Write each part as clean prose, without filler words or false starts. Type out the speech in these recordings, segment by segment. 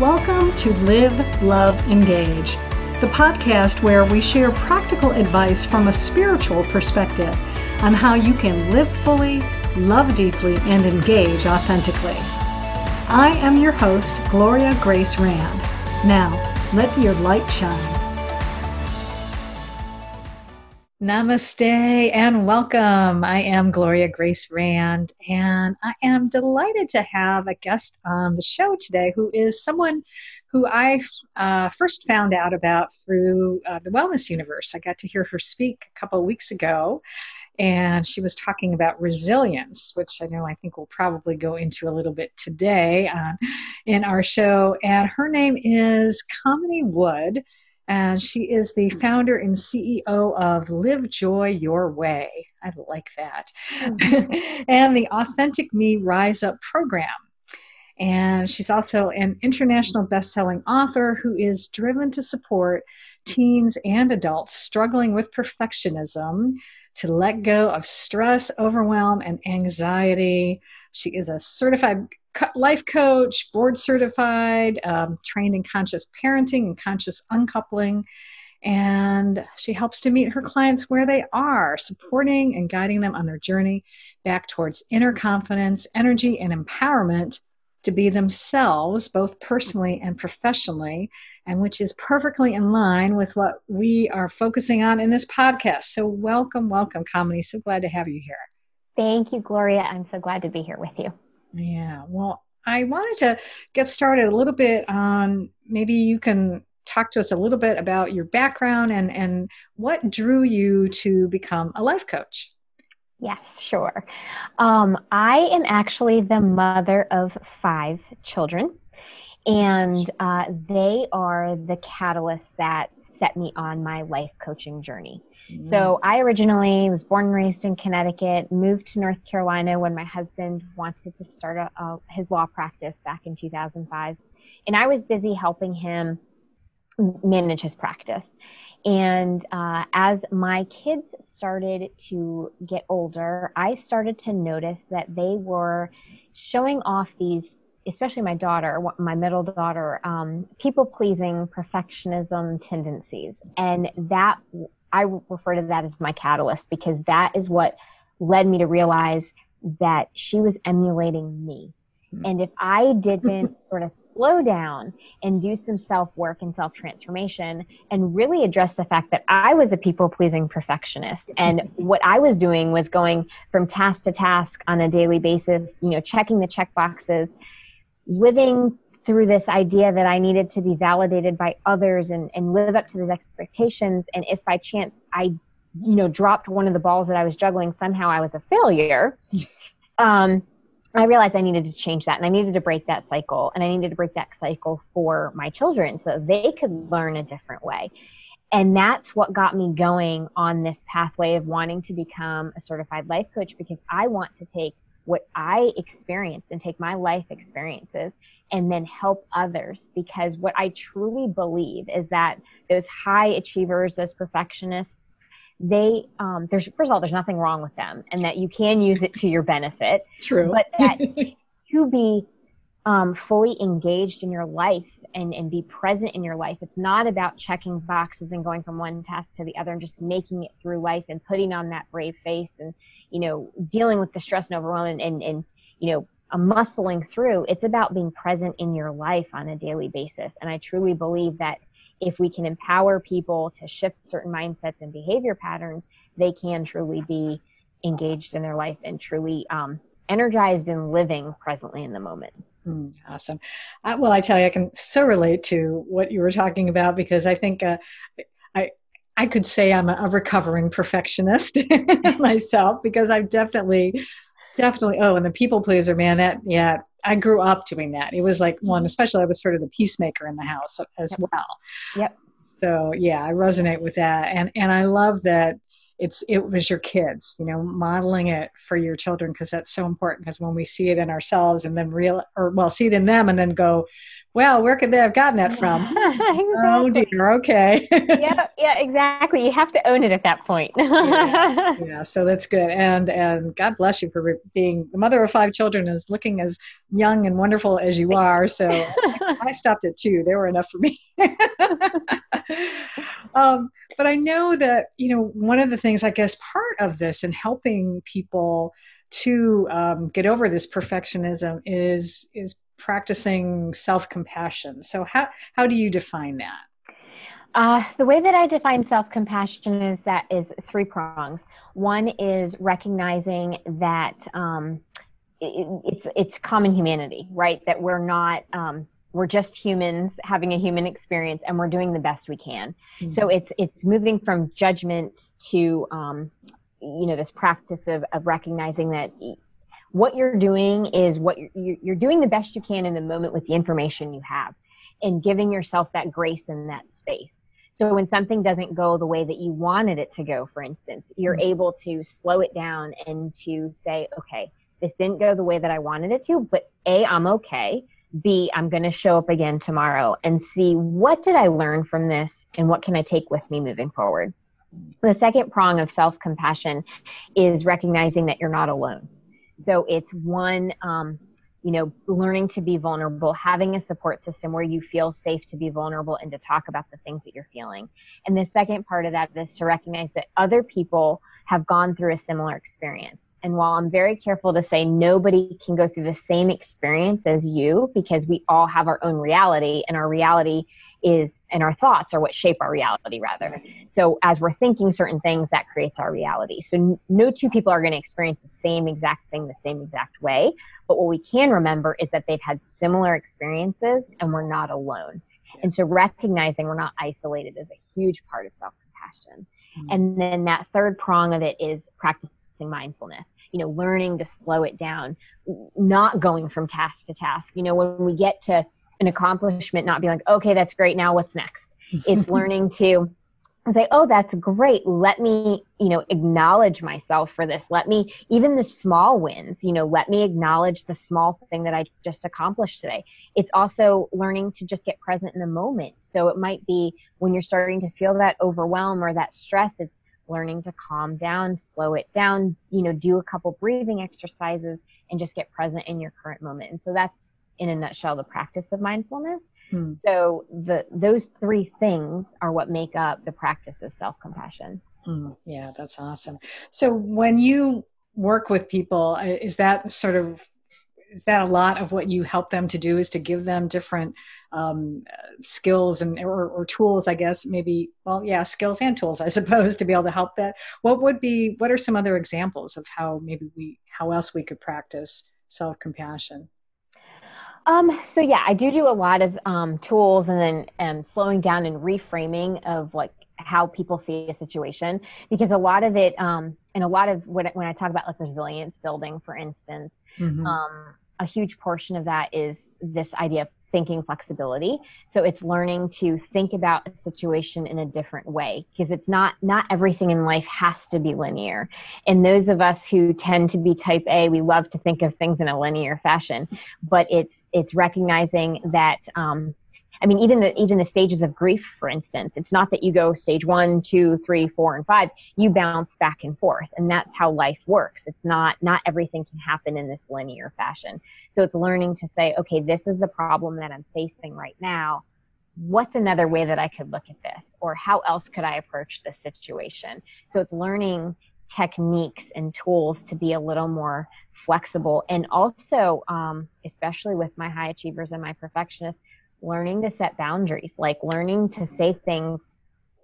Welcome to Live, Love, Engage, the podcast where we share practical advice from a spiritual perspective on how you can live fully, love deeply, and engage authentically. I am your host, Gloria Grace Rand. Now, let your light shine. Namaste and welcome. I am Gloria Grace Rand, and I am delighted to have a guest on the show today who is someone who I first found out about through the Wellness Universe. I got to hear her speak a couple of weeks ago, and she was talking about resilience, which I think we'll probably go into a little bit today in our show. And her name is Comedy Wood. And she is the founder and CEO of Live Joy Your Way. I like that. Mm-hmm. And the Authentic Me Rise Up program. And she's also an international best-selling author who is driven to support teens and adults struggling with perfectionism to let go of stress, overwhelm, and anxiety. She is a certified life coach, board certified, trained in conscious parenting and conscious uncoupling. And she helps to meet her clients where they are, supporting and guiding them on their journey back towards inner confidence, energy, and empowerment to be themselves, both personally and professionally, and which is perfectly in line with what we are focusing on in this podcast. So welcome, Kamini. So glad to have you here. Thank you, Gloria. I'm so glad to be here with you. Yeah, well, I wanted to get started a little bit on, maybe you can talk to us a little bit about your background and what drew you to become a life coach. Yes, sure. I am actually the mother of 5 children, and they are the catalyst that set me on my life coaching journey. So I originally was born and raised in Connecticut, moved to North Carolina when my husband wanted to start his law practice back in 2005. And I was busy helping him manage his practice. And as my kids started to get older, I started to notice that they were showing off these, especially my daughter, my middle daughter, people-pleasing perfectionism tendencies. And that I refer to that as my catalyst, because that is what led me to realize that she was emulating me. Mm-hmm. And if I didn't sort of slow down and do some self-work and self-transformation and really address the fact that I was a people-pleasing perfectionist, and what I was doing was going from task to task on a daily basis, checking the check boxes, living through this idea that I needed to be validated by others and live up to those expectations. And if by chance I, dropped one of the balls that I was juggling, somehow I was a failure. I realized I needed to change that, and I needed to break that cycle, for my children so that they could learn a different way. And that's what got me going on this pathway of wanting to become a certified life coach, because I want to take what I experienced and take my life experiences and then help others, because what I truly believe is that those high achievers, those perfectionists, they, there's nothing wrong with them, and that you can use it to your benefit. True. But that to be fully engaged in your life and be present in your life, it's not about checking boxes and going from one task to the other and just making it through life and putting on that brave face and, dealing with the stress and overwhelm and muscling through. It's about being present in your life on a daily basis. And I truly believe that if we can empower people to shift certain mindsets and behavior patterns, they can truly be engaged in their life and truly energized and living presently in the moment. Awesome. Well, I tell you, I can so relate to what you were talking about, because I think I could say I'm a recovering perfectionist myself, because I've definitely. Oh, and the people pleaser, man, I grew up doing that. It was like one, especially I was sort of the peacemaker in the house as well. Yep. So yeah, I resonate with that. And I love that. It was your kids, modeling it for your children, because that's so important. Because when we see it in ourselves and then see it in them and then go, Well, where could they have gotten that from? Exactly. Oh dear. Okay. Yeah, exactly. You have to own it at that point. Yeah. So that's good. And God bless you for being the mother of 5 children and looking as young and wonderful as you are. So I stopped at 2. They were enough for me. But I know that, one of the things, I guess, part of this in helping people to get over this perfectionism is practicing self-compassion. So how do you define that? The way that I define self-compassion is that is 3 prongs. One is recognizing that it's common humanity, right? That we're not, we're just humans having a human experience, and we're doing the best we can. Mm-hmm. So it's moving from judgment to, this practice of recognizing that what you're doing is what you're doing the best you can in the moment with the information you have, and giving yourself that grace in that space. So when something doesn't go the way that you wanted it to go, for instance, you're able to slow it down and to say, okay, this didn't go the way that I wanted it to, but A, I'm okay. B, I'm going to show up again tomorrow and see what did I learn from this and what can I take with me moving forward. The second prong of self-compassion is recognizing that you're not alone. So it's one, learning to be vulnerable, having a support system where you feel safe to be vulnerable and to talk about the things that you're feeling. And the second part of that is to recognize that other people have gone through a similar experience. And while I'm very careful to say nobody can go through the same experience as you, because we all have our own reality, and our reality is, and our thoughts are what shape our reality, rather. So as we're thinking certain things, that creates our reality. So no 2 people are going to experience the same exact thing the same exact way. But what we can remember is that they've had similar experiences, and we're not alone. And so recognizing we're not isolated is a huge part of self-compassion. Mm-hmm. And then that third prong of it is practicing mindfulness, learning to slow it down, not going from task to task. When we get to an accomplishment, not being like, okay, that's great, now what's next? It's learning to say, oh, that's great. Let me, acknowledge myself for this. Let me, even the small wins, let me acknowledge the small thing that I just accomplished today. It's also learning to just get present in the moment. So it might be when you're starting to feel that overwhelm or that stress, it's learning to calm down, slow it down, do a couple breathing exercises and just get present in your current moment. And so that's, in a nutshell, the practice of mindfulness. Hmm. So those 3 things are what make up the practice of self-compassion. Hmm. Yeah, that's awesome. So when you work with people, is that a lot of what you help them to do, is to give them different skills and or tools, I guess, maybe, well, yeah, skills and tools, I suppose, to be able to help that? What are some other examples of how else we could practice self-compassion? So yeah, I do a lot of tools, and then slowing down and reframing of like how people see a situation, because a lot of it, and a lot of when I talk about like resilience building, for instance, mm-hmm. A huge portion of that is this idea of thinking flexibility. So it's learning to think about a situation in a different way, because it's not everything in life has to be linear. And those of us who tend to be type A, we love to think of things in a linear fashion, but it's recognizing that, even the stages of grief, for instance, it's not that you go stage 1, 2, 3, 4, and 5, you bounce back and forth. And that's how life works. It's not everything can happen in this linear fashion. So it's learning to say, okay, this is the problem that I'm facing right now. What's another way that I could look at this? Or how else could I approach this situation? So it's learning techniques and tools to be a little more flexible. And also, especially with my high achievers and my perfectionists, learning to set boundaries, like learning to say things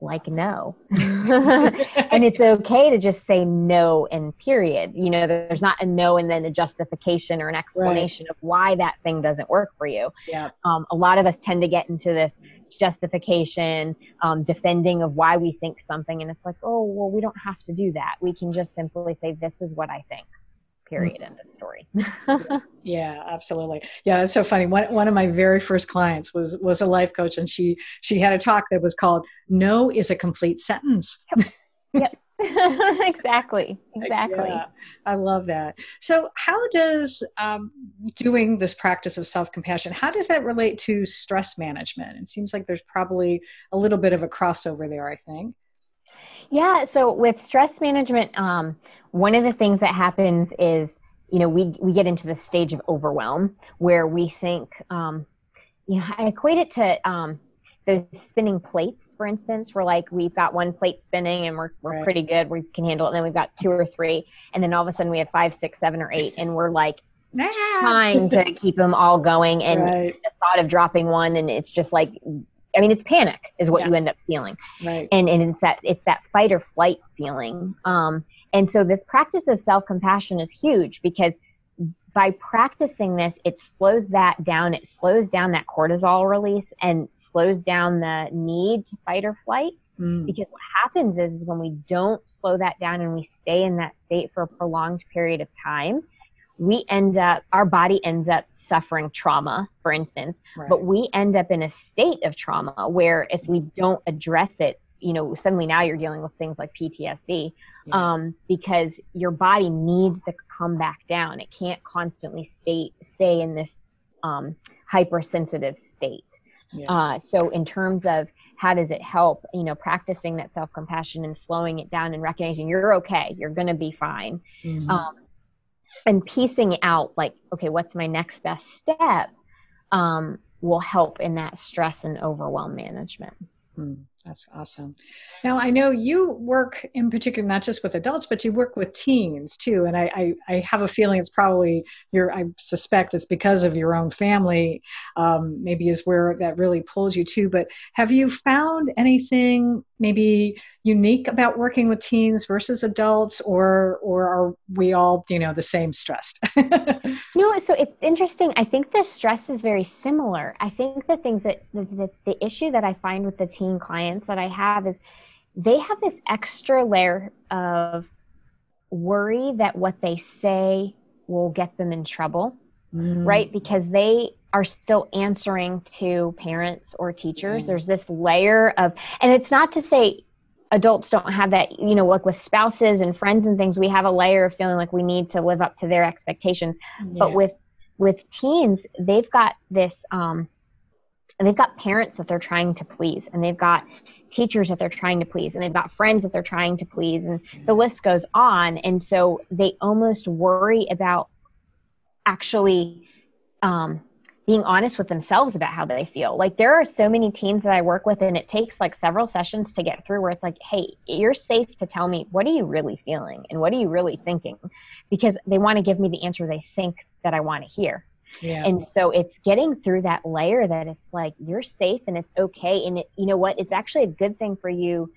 like no. And it's okay to just say no and period. There's not a no and then a justification or an explanation, right, of why that thing doesn't work for you. Yeah. A lot of us tend to get into this justification, defending of why we think something. And it's like, oh, well, we don't have to do that. We can just simply say, this is what I think. Period. End of story. Yeah, absolutely. Yeah, that's so funny. One of my very first clients was a life coach, and she had a talk that was called "No is a Complete Sentence." Yep. Exactly. Yeah, I love that. So how does doing this practice of self-compassion, how does that relate to stress management? It seems like there's probably a little bit of a crossover there, I think. Yeah. So with stress management, one of the things that happens is, you know, we get into the stage of overwhelm where we think, you know, I equate it to those spinning plates, for instance, where like we've got one plate spinning and we're pretty good, we can handle it. And then we've got two or three. And then all of a sudden we have 5, 6, 7, or 8. And we're like trying to keep them all going. And the thought of dropping one, and it's just like, I mean, it's panic is what you end up feeling. Right. And it's that fight or flight feeling. And so this practice of self-compassion is huge, because by practicing this, it slows that down. It slows down that cortisol release and slows down the need to fight or flight. Mm. Because what happens is when we don't slow that down and we stay in that state for a prolonged period of time, our body ends up suffering trauma, for instance, but we end up in a state of trauma where if we don't address it, you know, suddenly now you're dealing with things like PTSD, because your body needs to come back down. It can't constantly stay in this hypersensitive state. Yeah. So in terms of how does it help, you know, practicing that self-compassion and slowing it down and recognizing you're okay, you're going to be fine. Mm-hmm. And piecing out like, okay, what's my next best step will help in that stress and overwhelm management. Mm. That's awesome. Now, I know you work in particular, not just with adults, but you work with teens too. And I have a feeling it's probably I suspect it's because of your own family, maybe is where that really pulls you to. But have you found anything maybe unique about working with teens versus adults, or are we all, you know, the same stressed? No, so it's interesting. I think the stress is very similar. I think the things that the issue that I find with the teen clients that I have is they have this extra layer of worry that what they say will get them in trouble, right? Because they are still answering to parents or teachers. Mm. There's this layer of, and it's not to say adults don't have that, you know, like with spouses and friends and things, we have a layer of feeling like we need to live up to their expectations. Yeah. But with teens, they've got this, and they've got parents that they're trying to please, and they've got teachers that they're trying to please, and they've got friends that they're trying to please, and the list goes on. And so they almost worry about actually being honest with themselves about how they feel. Like there are so many teens that I work with, and it takes like several sessions to get through where it's like, hey, you're safe to tell me, what are you really feeling and what are you really thinking? Because they want to give me the answer they think that I want to hear. Yeah. And so it's getting through that layer that it's like, you're safe and it's okay. And it, you know what, it's actually a good thing for you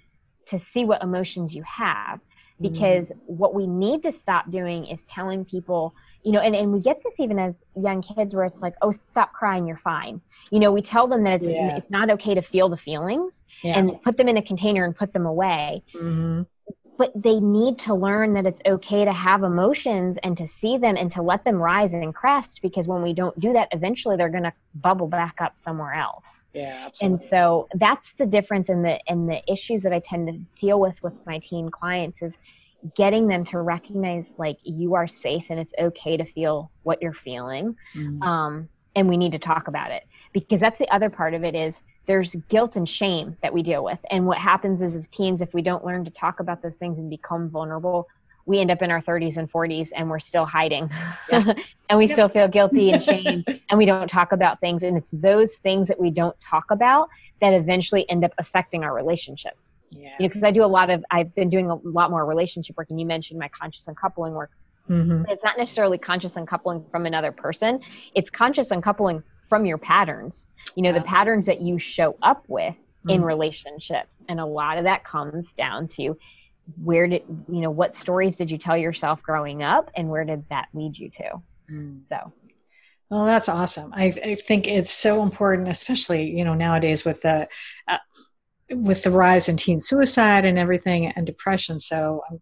to see what emotions you have, because what we need to stop doing is telling people, you know, and we get this even as young kids where it's like, oh, stop crying, you're fine. You know, we tell them that it's not okay to feel the feelings and put them in a container and put them away. Mm-hmm. But they need to learn that it's okay to have emotions and to see them and to let them rise and crest, because when we don't do that, eventually they're going to bubble back up somewhere else. Yeah, absolutely. And so that's the difference in the issues that I tend to deal with my teen clients is getting them to recognize like you are safe and it's okay to feel what you're feeling. Mm-hmm. And we need to talk about it, because that's the other part of it is there's guilt and shame that we deal with. And what happens is as teens, if we don't learn to talk about those things and become vulnerable, we end up in our 30s and 40s and we're still hiding and we still feel guilty and shame and we don't talk about things. And it's those things that we don't talk about that eventually end up affecting our relationships. Yeah. You know, because I've been doing a lot more relationship work, and you mentioned my conscious uncoupling work. Mm-hmm. It's not necessarily conscious uncoupling from another person. It's conscious uncoupling from your patterns, you know, the patterns that you show up with in relationships. And a lot of that comes down to what stories did you tell yourself growing up, and where did that lead you to? Mm. So. Well, that's awesome. I think it's so important, especially, you know, nowadays with the rise in teen suicide and everything and depression. So I'm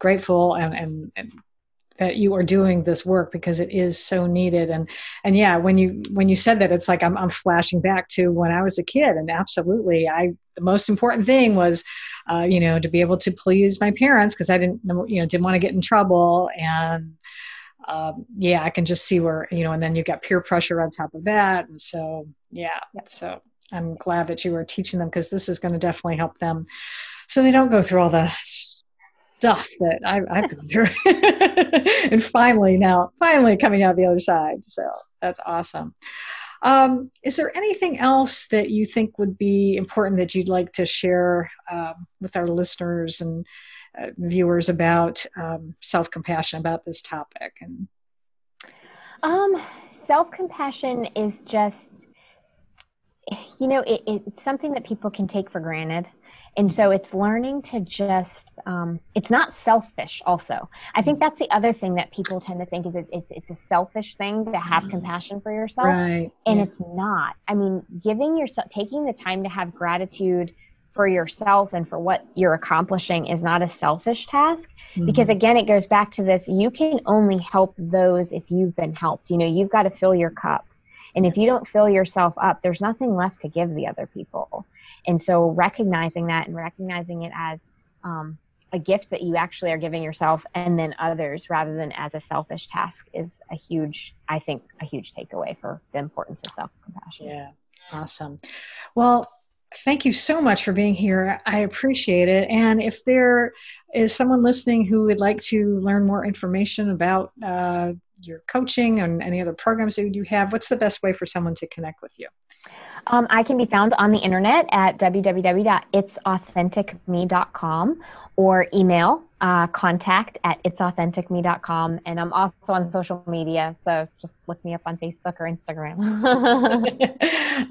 grateful and that you are doing this work because it is so needed. And yeah, when you said that, it's like I'm flashing back to when I was a kid, and absolutely, the most important thing was, to be able to please my parents because I didn't want to get in trouble. And I can just see where, and then you got peer pressure on top of that. And so, yeah. So I'm glad that you were teaching them because this is going to definitely help them so they don't go through all the stuff that I've gone through and finally coming out the other side. So that's awesome. Is there anything else that you think would be important that you'd like to share with our listeners and viewers about self-compassion, about this topic? And self-compassion is just, it's something that people can take for granted. And so it's learning to just, it's not selfish also. I think that's the other thing that people tend to think is it's a selfish thing to have compassion for yourself. Right. And It's not. I mean, taking the time to have gratitude for yourself and for what you're accomplishing is not a selfish task, because again, it goes back to this, you can only help those if you've been helped. You've got to fill your cup. And if you don't fill yourself up, there's nothing left to give the other people. And so recognizing that and recognizing it as a gift that you actually are giving yourself and then others rather than as a selfish task is a huge takeaway for the importance of self-compassion. Yeah. Awesome. Well, thank you so much for being here. I appreciate it. And if there is someone listening who would like to learn more information about your coaching and any other programs that you have, what's the best way for someone to connect with you? I can be found on the internet at www.itsauthenticme.com or email contact@itsauthenticme.com. And I'm also on social media. So just look me up on Facebook or Instagram.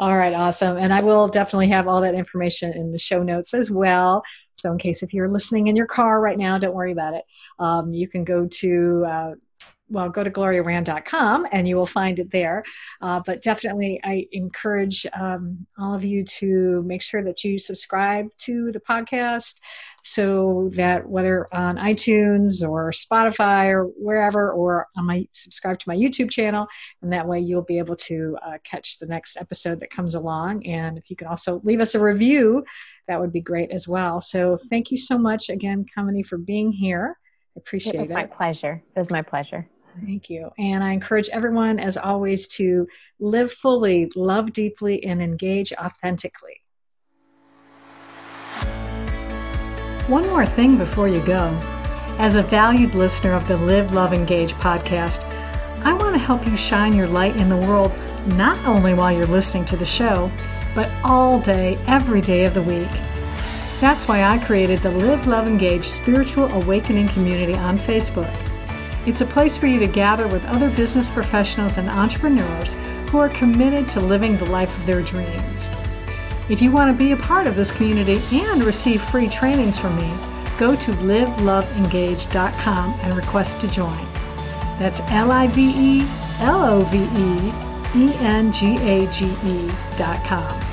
All right. Awesome. And I will definitely have all that information in the show notes as well. So in case if you're listening in your car right now, don't worry about it. You can go to GloriaRand.com and you will find it there. But definitely I encourage all of you to make sure that you subscribe to the podcast so that whether on iTunes or Spotify or wherever, or subscribe to my YouTube channel, and that way you'll be able to catch the next episode that comes along. And if you can also leave us a review, that would be great as well. So thank you so much again, Kamini, for being here. I appreciate it. It was my pleasure. Thank you. And I encourage everyone, as always, to live fully, love deeply, and engage authentically. One more thing before you go. As a valued listener of the Live, Love, Engage podcast, I want to help you shine your light in the world, not only while you're listening to the show, but all day, every day of the week. That's why I created the Live, Love, Engage Spiritual Awakening Community on Facebook. It's a place for you to gather with other business professionals and entrepreneurs who are committed to living the life of their dreams. If you want to be a part of this community and receive free trainings from me, go to LiveLoveEngage.com and request to join. That's LiveLoveEngage.com.